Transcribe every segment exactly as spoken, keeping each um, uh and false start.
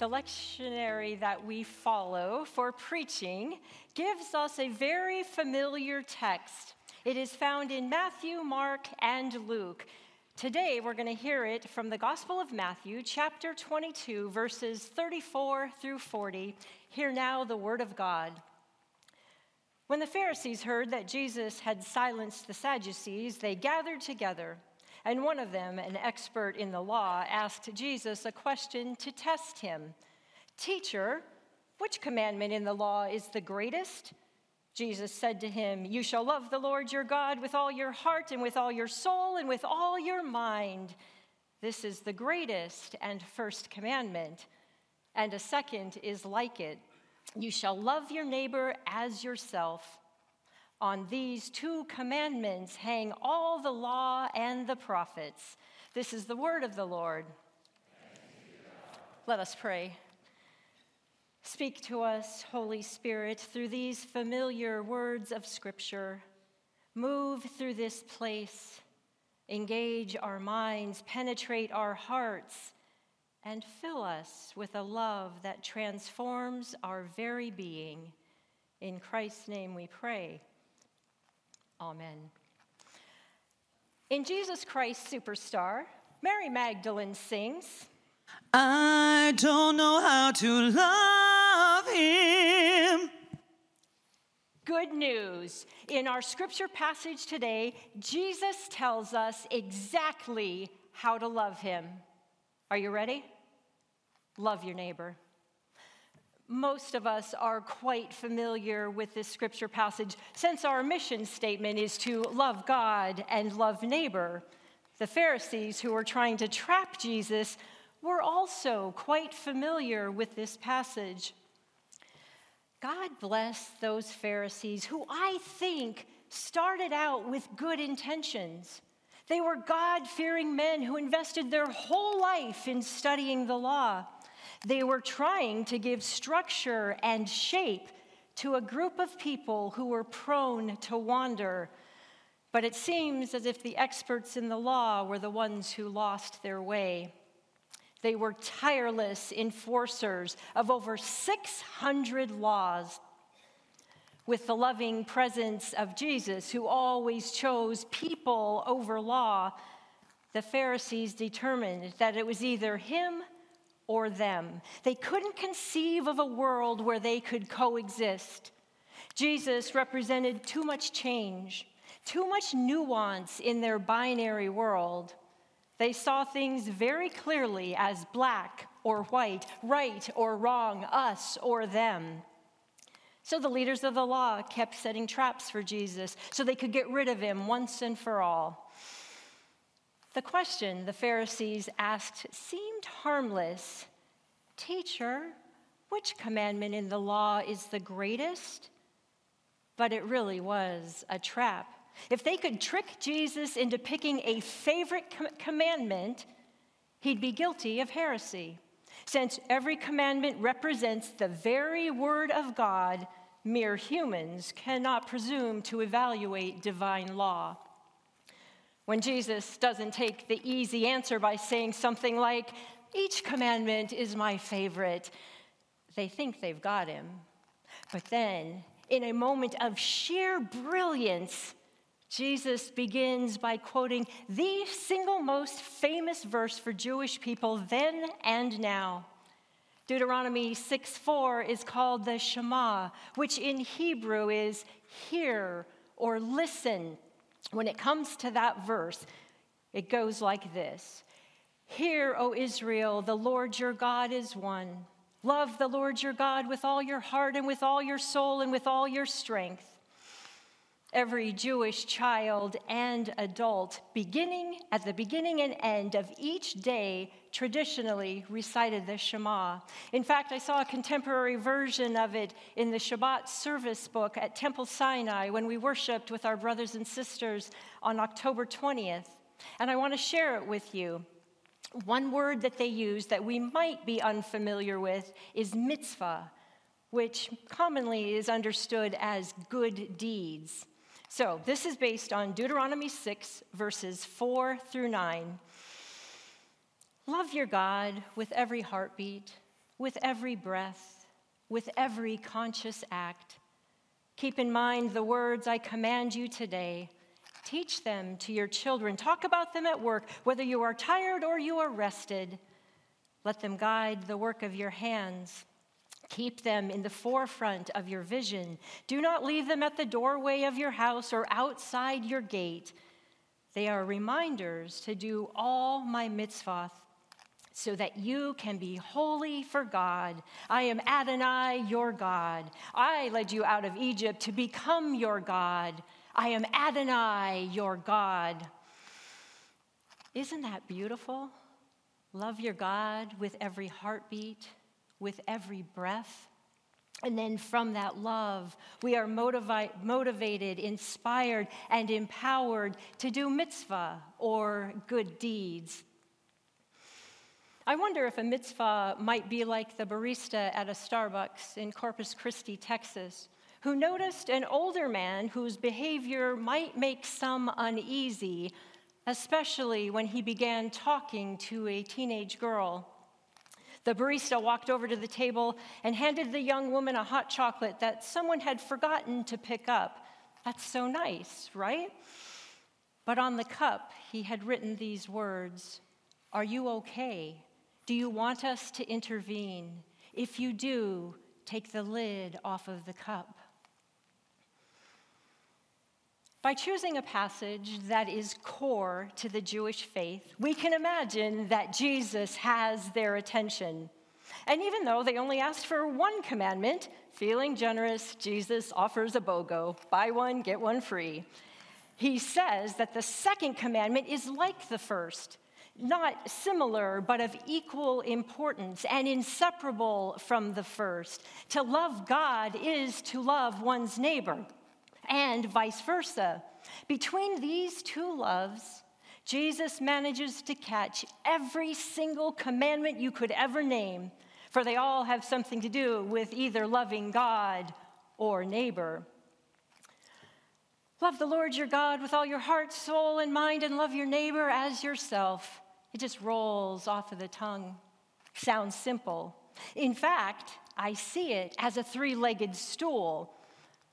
the lectionary that we follow for preaching gives us a very familiar text. It is found in Matthew, Mark, and Luke. Today, we're going to hear it from the Gospel of Matthew, chapter twenty-two, verses thirty-four through forty. Hear now the word of God. When the Pharisees heard that Jesus had silenced the Sadducees, they gathered together, and one of them, an expert in the law, asked Jesus a question to test him. "Teacher, which commandment in the law is the greatest?" Jesus said to him, "You shall love the Lord your God with all your heart and with all your soul and with all your mind. This is the greatest and first commandment. And a second is like it. You shall love your neighbor as yourself. On these two commandments hang all the law and the prophets." This is the word of the Lord. Let us pray. Speak to us, Holy Spirit, through these familiar words of Scripture. Move through this place, engage our minds, penetrate our hearts, and fill us with a love that transforms our very being. In Christ's name we pray. Amen. In Jesus Christ Superstar, Mary Magdalene sings, "I don't know how to love him." Good news. In our scripture passage today, Jesus tells us exactly how to love him. Are you ready? Love your neighbor. Most of us are quite familiar with this scripture passage since our mission statement is to love God and love neighbor. The Pharisees, who were trying to trap Jesus, we're also quite familiar with this passage. God bless those Pharisees who I think started out with good intentions. They were God-fearing men who invested their whole life in studying the law. They were trying to give structure and shape to a group of people who were prone to wander. But it seems as if the experts in the law were the ones who lost their way. They were tireless enforcers of over six hundred laws. With the loving presence of Jesus, who always chose people over law, the Pharisees determined that it was either him or them. They couldn't conceive of a world where they could coexist. Jesus represented too much change, too much nuance in their binary world. They saw things very clearly as black or white, right or wrong, us or them. So the leaders of the law kept setting traps for Jesus so they could get rid of him once and for all. The question the Pharisees asked seemed harmless. "Teacher, which commandment in the law is the greatest?" But it really was a trap. If they could trick Jesus into picking a favorite com- commandment, he'd be guilty of heresy, since every commandment represents the very word of God. Mere humans cannot presume to evaluate divine law. When Jesus doesn't take the easy answer by saying something like, "Each commandment is my favorite," they think they've got him. But then, in a moment of sheer brilliance, Jesus begins by quoting the single most famous verse for Jewish people then and now. Deuteronomy six four is called the Shema, which in Hebrew is hear or listen. When it comes to that verse, it goes like this: "Hear, O Israel, the Lord your God is one. Love the Lord your God with all your heart and with all your soul and with all your strength." Every Jewish child and adult, beginning at the beginning and end of each day, traditionally recited the Shema. In fact, I saw a contemporary version of it in the Shabbat service book at Temple Sinai when we worshiped with our brothers and sisters on October twentieth. And I want to share it with you. One word that they use that we might be unfamiliar with is mitzvah, which commonly is understood as good deeds. So this is based on Deuteronomy six, verses four through nine. "Love your God with every heartbeat, with every breath, with every conscious act. Keep in mind the words I command you today. Teach them to your children. Talk about them at work, whether you are tired or you are rested. Let them guide the work of your hands. Keep them in the forefront of your vision. Do not leave them at the doorway of your house or outside your gate. They are reminders to do all my mitzvah, so that you can be holy for God. I am Adonai, your God. I led you out of Egypt to become your God. I am Adonai, your God. Isn't that beautiful? Love your God with every heartbeat, with every breath. And then from that love, we are motivi- motivated, inspired, and empowered to do mitzvah or good deeds. I wonder if a mitzvah might be like the barista at a Starbucks in Corpus Christi, Texas, who noticed an older man whose behavior might make some uneasy, especially when he began talking to a teenage girl. The barista walked over to the table and handed the young woman a hot chocolate that someone had forgotten to pick up. That's so nice, right? But on the cup, he had written these words, "Are you okay? Do you want us to intervene? If you do, take the lid off of the cup." By choosing a passage that is core to the Jewish faith, we can imagine that Jesus has their attention. And even though they only asked for one commandment, feeling generous, Jesus offers a BOGO, buy one, get one free. He says that the second commandment is like the first, not similar, but of equal importance and inseparable from the first. To love God is to love one's neighbor, and vice versa. Between these two loves, Jesus manages to catch every single commandment you could ever name, for they all have something to do with either loving God or neighbor. Love the Lord your God with all your heart, soul, and mind, and love your neighbor as yourself. It just rolls off of the tongue. Sounds simple. In fact, I see it as a three-legged stool.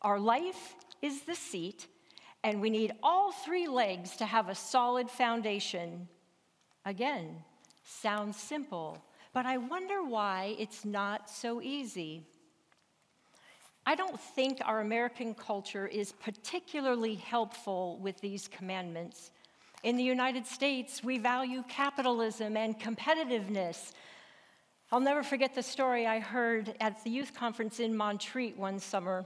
Our life is the seat, and we need all three legs to have a solid foundation. Again, sounds simple, but I wonder why it's not so easy. I don't think our American culture is particularly helpful with these commandments. In the United States, we value capitalism and competitiveness. I'll never forget the story I heard at the youth conference in Montreat one summer.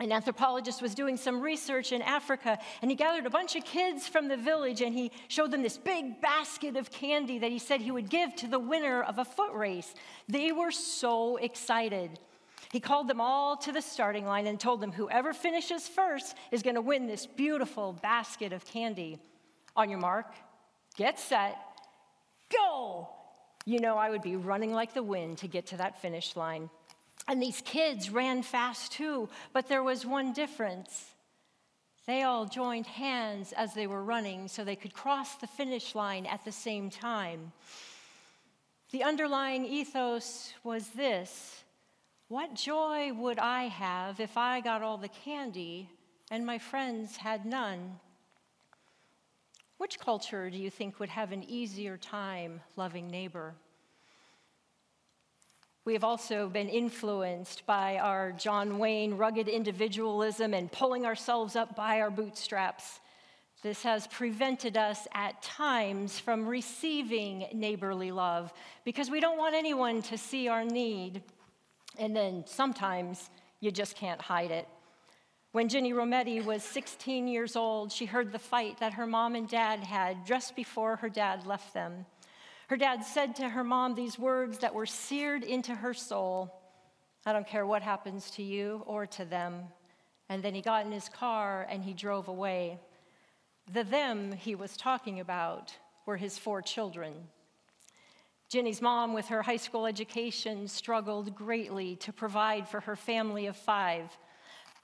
An anthropologist was doing some research in Africa, and he gathered a bunch of kids from the village, and he showed them this big basket of candy that he said he would give to the winner of a foot race. They were so excited. He called them all to the starting line and told them whoever finishes first is going to win this beautiful basket of candy. On your mark, get set, go! You know, I would be running like the wind to get to that finish line. And these kids ran fast too, but there was one difference. They all joined hands as they were running so they could cross the finish line at the same time. The underlying ethos was this: what joy would I have if I got all the candy and my friends had none? Which culture do you think would have an easier time loving neighbor? We have also been influenced by our John Wayne rugged individualism and pulling ourselves up by our bootstraps. This has prevented us at times from receiving neighborly love because we don't want anyone to see our need. And then sometimes you just can't hide it. When Ginny Rometty was sixteen years old, she heard the fight that her mom and dad had just before her dad left them. Her dad said to her mom these words that were seared into her soul: I don't care what happens to you or to them. And then he got in his car and he drove away. The them he was talking about were his four children. Ginny's mom, with her high school education, struggled greatly to provide for her family of five.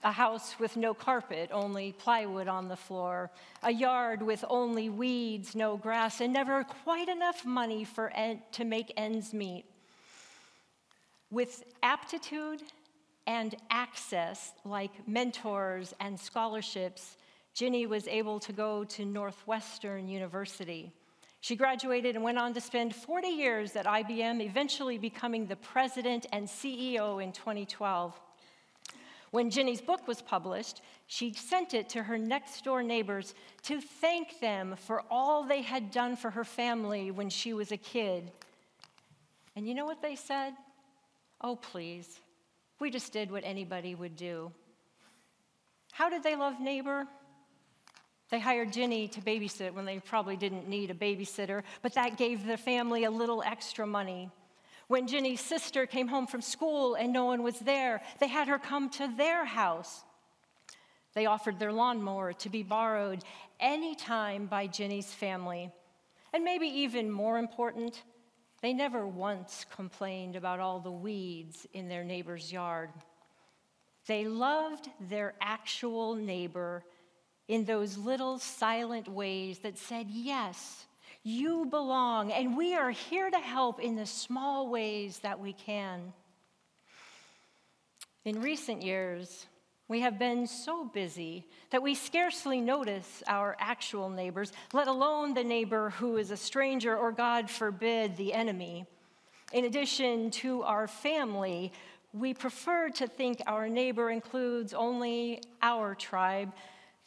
A house with no carpet, only plywood on the floor. A yard with only weeds, no grass, and never quite enough money for en- to make ends meet. with aptitude and access, like mentors and scholarships, Ginny was able to go to Northwestern University. She graduated and went on to spend forty years at I B M, eventually becoming the president and C E O in twenty twelve. When Ginny's book was published, she sent it to her next-door neighbors to thank them for all they had done for her family when she was a kid. And you know what they said? "Oh, please, we just did what anybody would do." How did they love neighbor? They hired Ginny to babysit when they probably didn't need a babysitter, but that gave the family a little extra money. When Ginny's sister came home from school and no one was there, they had her come to their house. They offered their lawnmower to be borrowed anytime by Ginny's family. And maybe even more important, they never once complained about all the weeds in their neighbor's yard. They loved their actual neighbor in those little silent ways that said, yes, you belong, and we are here to help in the small ways that we can. In recent years, we have been so busy that we scarcely notice our actual neighbors, let alone the neighbor who is a stranger or, God forbid, the enemy. In addition to our family, we prefer to think our neighbor includes only our tribe,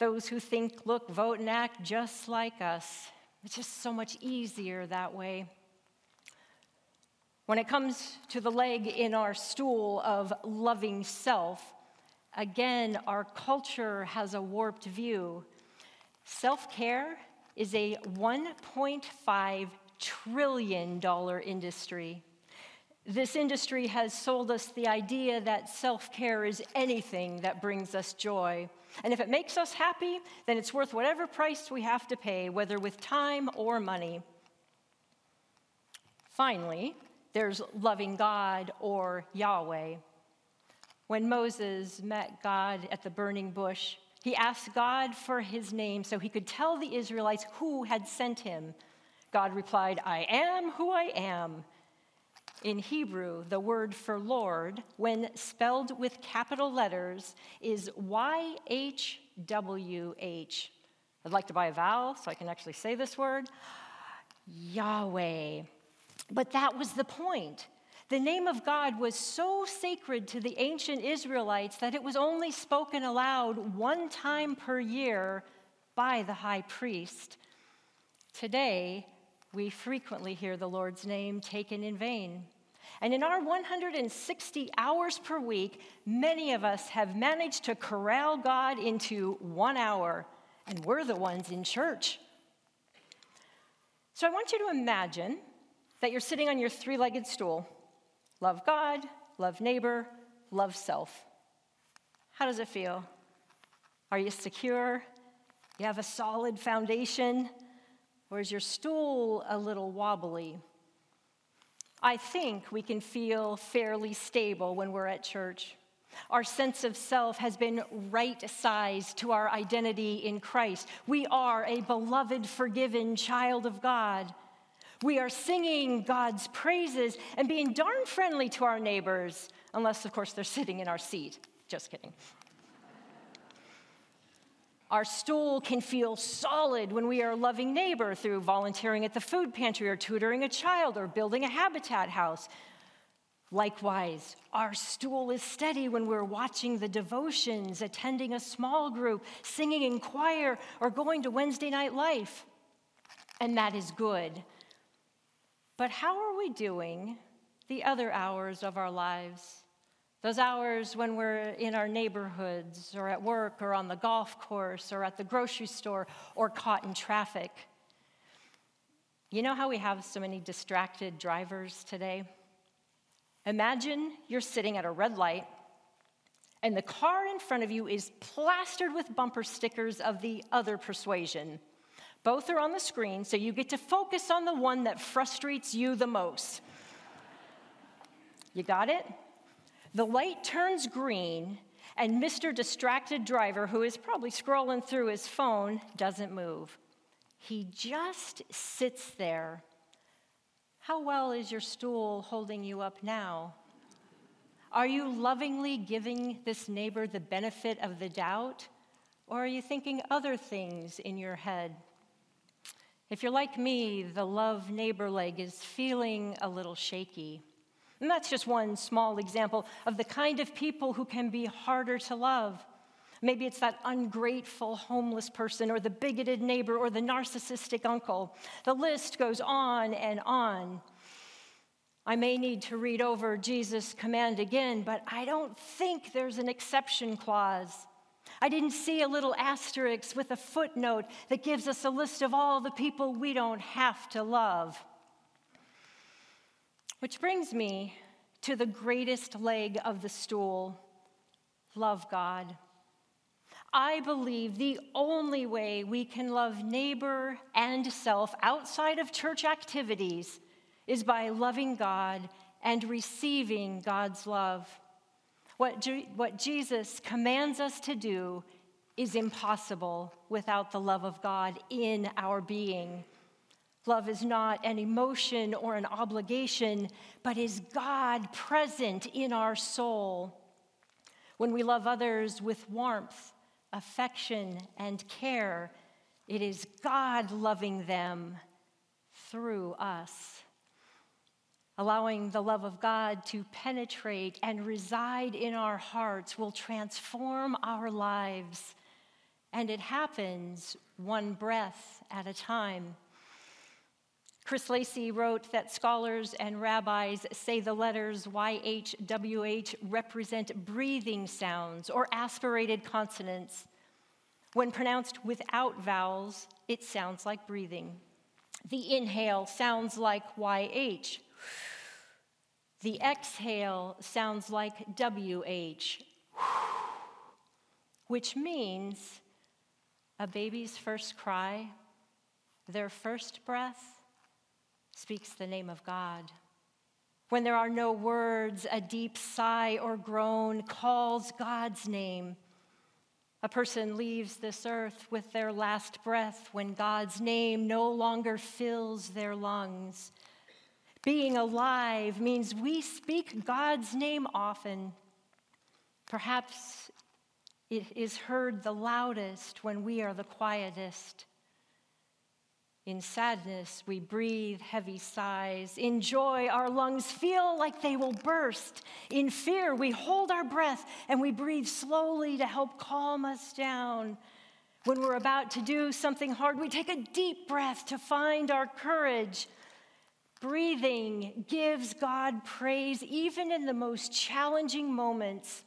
those who think, look, vote, and act just like us. It's just so much easier that way. When it comes to the leg in our stool of loving self, again, our culture has a warped view. Self-care is a one point five trillion dollars industry. This industry has sold us the idea that self-care is anything that brings us joy. And if it makes us happy, then it's worth whatever price we have to pay, whether with time or money. Finally, there's loving God or Yahweh. When Moses met God at the burning bush, he asked God for his name so he could tell the Israelites who had sent him. God replied, "I am who I am." In Hebrew, the word for Lord, when spelled with capital letters, is Y H W H. I'd like to buy a vowel so I can actually say this word. Yahweh. But that was the point. The name of God was so sacred to the ancient Israelites that it was only spoken aloud one time per year by the high priest. Today, we frequently hear the Lord's name taken in vain. And in our one hundred sixty hours per week, many of us have managed to corral God into one hour, and we're the ones in church. So I want you to imagine that you're sitting on your three-legged stool. Love God, love neighbor, love self. How does it feel? Are you secure? You have a solid foundation? Or is your stool a little wobbly? I think we can feel fairly stable when we're at church. Our sense of self has been right-sized to our identity in Christ. We are a beloved, forgiven child of God. We are singing God's praises and being darn friendly to our neighbors, unless, of course, they're sitting in our seat. Just kidding. Our stool can feel solid when we are loving neighbor through volunteering at the food pantry or tutoring a child or building a habitat house. Likewise, our stool is steady when we're watching the devotions, attending a small group, singing in choir, or going to Wednesday Night Life. And that is good. But how are we doing the other hours of our lives? Those hours when we're in our neighborhoods or at work or on the golf course or at the grocery store or caught in traffic. You know how we have so many distracted drivers today? Imagine you're sitting at a red light and the car in front of you is plastered with bumper stickers of the other persuasion. Both are on the screen, so you get to focus on the one that frustrates you the most. You got it? The light turns green, and Mister Distracted Driver, who is probably scrolling through his phone, doesn't move. He just sits there. How well is your stool holding you up now? Are you lovingly giving this neighbor the benefit of the doubt, or are you thinking other things in your head? If you're like me, the love neighbor leg is feeling a little shaky. And that's just one small example of the kind of people who can be harder to love. Maybe it's that ungrateful homeless person, or the bigoted neighbor, or the narcissistic uncle. The list goes on and on. I may need to read over Jesus' command again, but I don't think there's an exception clause. I didn't see a little asterisk with a footnote that gives us a list of all the people we don't have to love. Which brings me to the greatest leg of the stool: love God. I believe the only way we can love neighbor and self outside of church activities is by loving God and receiving God's love. What, Je- what Jesus commands us to do is impossible without the love of God in our being. Love is not an emotion or an obligation, but is God present in our soul. When we love others with warmth, affection, and care, it is God loving them through us. Allowing the love of God to penetrate and reside in our hearts will transform our lives, and it happens one breath at a time. Chris Lacey wrote that scholars and rabbis say the letters Y H W H represent breathing sounds or aspirated consonants. When pronounced without vowels, it sounds like breathing. The inhale sounds like Y H. The exhale sounds like W H, which means a baby's first cry, their first breath, speaks the name of God. When there are no words, a deep sigh or groan calls God's name. A person leaves this earth with their last breath when God's name no longer fills their lungs. Being alive means we speak God's name often. Perhaps it is heard the loudest when we are the quietest. In sadness, we breathe heavy sighs. In joy, our lungs feel like they will burst. In fear, we hold our breath and we breathe slowly to help calm us down. When we're about to do something hard, we take a deep breath to find our courage. Breathing gives God praise even in the most challenging moments.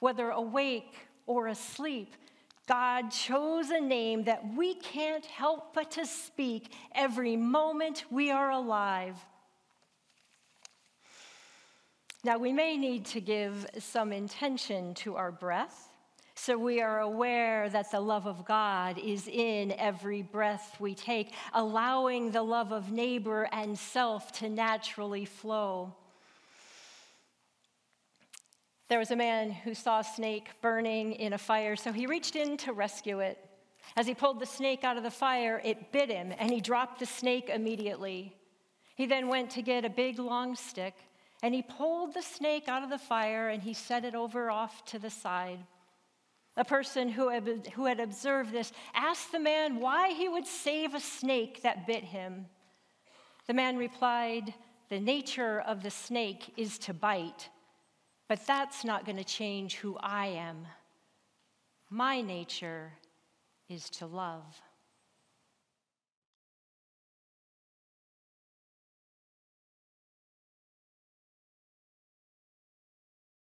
Whether awake or asleep, God chose a name that we can't help but to speak every moment we are alive. Now, we may need to give some intention to our breath, so we are aware that the love of God is in every breath we take, allowing the love of neighbor and self to naturally flow. There was a man who saw a snake burning in a fire, so he reached in to rescue it. As he pulled the snake out of the fire, it bit him, and he dropped the snake immediately. He then went to get a big, long stick, and he pulled the snake out of the fire, and he set it over off to the side. A person who had, who had observed this asked the man why he would save a snake that bit him. The man replied, "The nature of the snake is to bite. But that's not going to change who I am. My nature is to love."